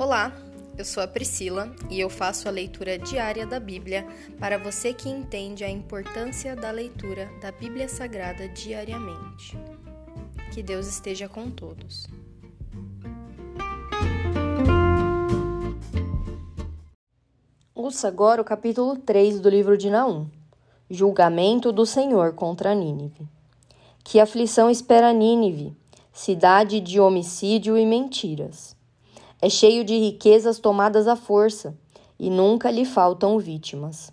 Olá, eu sou a Priscila e eu faço a leitura diária da Bíblia para você que entende a importância da leitura da Bíblia Sagrada diariamente. Que Deus esteja com todos. Ouça agora o capítulo 3 do livro de Naum. Julgamento do Senhor contra Nínive. Que aflição espera Nínive, cidade de homicídio e mentiras. É cheio de riquezas tomadas à força, e nunca lhe faltam vítimas.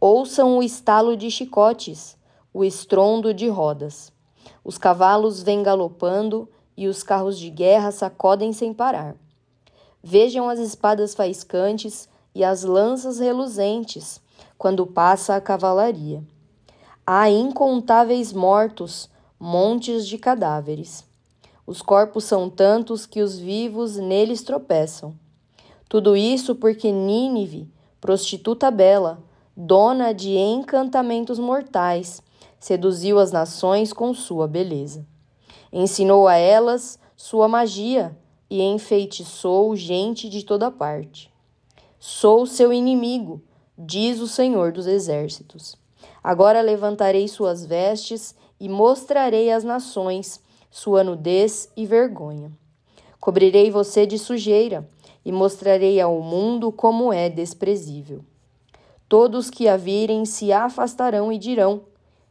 Ouçam o estalo de chicotes, o estrondo de rodas. Os cavalos vêm galopando e os carros de guerra sacodem sem parar. Vejam as espadas faiscantes e as lanças reluzentes, quando passa a cavalaria. Há incontáveis mortos, montes de cadáveres. Os corpos são tantos que os vivos neles tropeçam. Tudo isso porque Nínive, prostituta bela, dona de encantamentos mortais, seduziu as nações com sua beleza. Ensinou a elas sua magia e enfeitiçou gente de toda parte. Sou seu inimigo, diz o Senhor dos Exércitos. Agora levantarei suas vestes e mostrarei às nações sua nudez e vergonha. Cobrirei você de sujeira e mostrarei ao mundo como é desprezível. Todos que a virem se afastarão e dirão: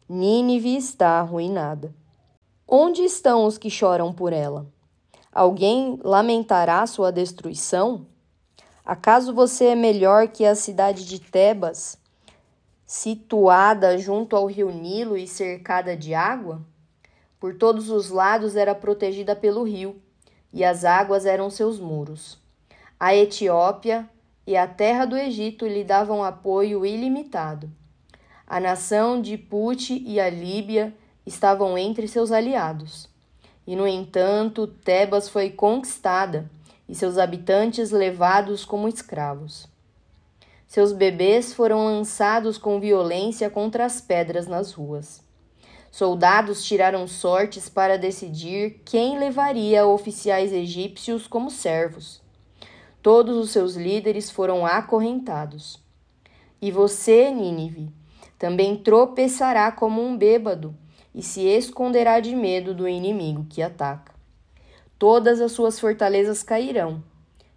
Nínive está arruinada. Onde estão os que choram por ela? Alguém lamentará sua destruição? Acaso você é melhor que a cidade de Tebas, situada junto ao rio Nilo e cercada de água? Por todos os lados era protegida pelo rio, e as águas eram seus muros. A Etiópia e a terra do Egito lhe davam apoio ilimitado. A nação de Pute e a Líbia estavam entre seus aliados. E, no entanto, Tebas foi conquistada e seus habitantes levados como escravos. Seus bebês foram lançados com violência contra as pedras nas ruas. Soldados tiraram sortes para decidir quem levaria oficiais egípcios como servos. Todos os seus líderes foram acorrentados. E você, Nínive, também tropeçará como um bêbado e se esconderá de medo do inimigo que ataca. Todas as suas fortalezas cairão.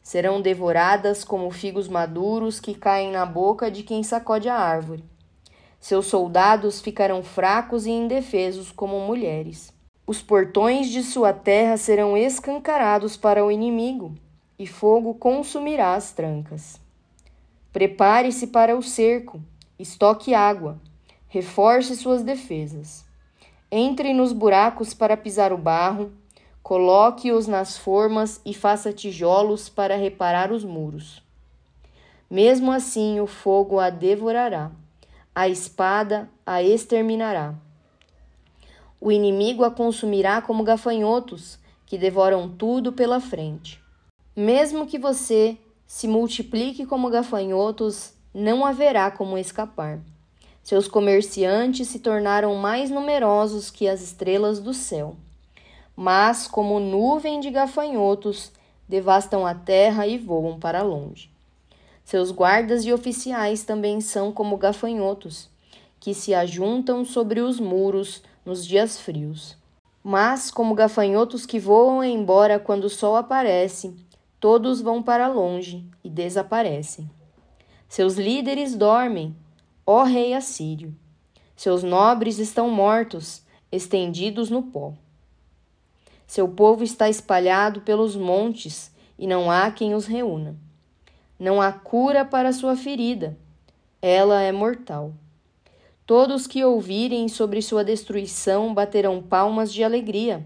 Serão devoradas como figos maduros que caem na boca de quem sacode a árvore. Seus soldados ficarão fracos e indefesos como mulheres. Os portões de sua terra serão escancarados para o inimigo, e fogo consumirá as trancas. Prepare-se para o cerco, estoque água, reforce suas defesas. Entre nos buracos para pisar o barro, coloque-os nas formas e faça tijolos para reparar os muros. Mesmo assim, o fogo a devorará. A espada a exterminará. O inimigo a consumirá como gafanhotos, que devoram tudo pela frente. Mesmo que você se multiplique como gafanhotos, não haverá como escapar. Seus comerciantes se tornaram mais numerosos que as estrelas do céu. Mas, como nuvem de gafanhotos, devastam a terra e voam para longe. Seus guardas e oficiais também são como gafanhotos, que se ajuntam sobre os muros nos dias frios. Mas, como gafanhotos que voam embora quando o sol aparece, todos vão para longe e desaparecem. Seus líderes dormem, ó rei assírio. Seus nobres estão mortos, estendidos no pó. Seu povo está espalhado pelos montes e não há quem os reúna. Não há cura para sua ferida. Ela é mortal. Todos que ouvirem sobre sua destruição baterão palmas de alegria.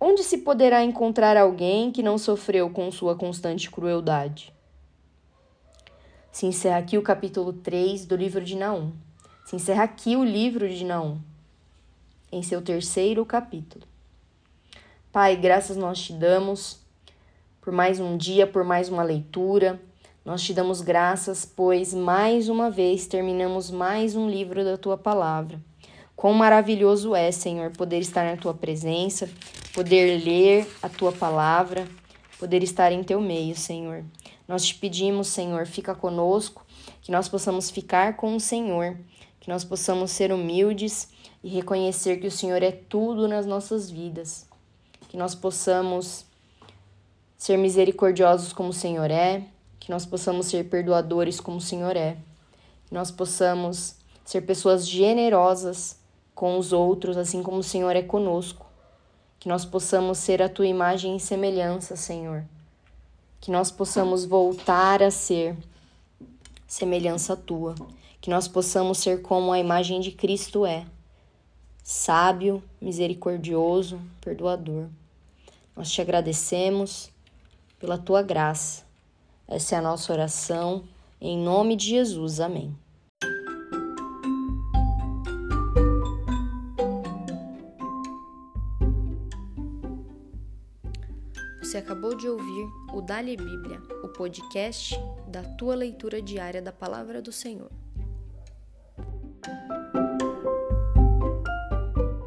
Onde se poderá encontrar alguém que não sofreu com sua constante crueldade? Se encerra aqui o capítulo 3 do livro de Naum. Se encerra aqui o livro de Naum, em seu terceiro capítulo. Pai, graças nós te damos por mais um dia, por mais uma leitura. Nós te damos graças, pois mais uma vez terminamos mais um livro da Tua Palavra. Quão maravilhoso é, Senhor, poder estar na Tua presença, poder ler a Tua Palavra, poder estar em teu meio, Senhor. Nós te pedimos, Senhor, fica conosco, que nós possamos ficar com o Senhor, que nós possamos ser humildes e reconhecer que o Senhor é tudo nas nossas vidas, que nós possamos ser misericordiosos como o Senhor é, que nós possamos ser perdoadores como o Senhor é, que nós possamos ser pessoas generosas com os outros, assim como o Senhor é conosco, que nós possamos ser a Tua imagem e semelhança, Senhor, que nós possamos voltar a ser semelhança Tua, que nós possamos ser como a imagem de Cristo é, sábio, misericordioso, perdoador. Nós te agradecemos pela Tua graça. Essa é a nossa oração, em nome de Jesus, amém. Você acabou de ouvir o Dá-lhe Bíblia, o podcast da tua leitura diária da Palavra do Senhor.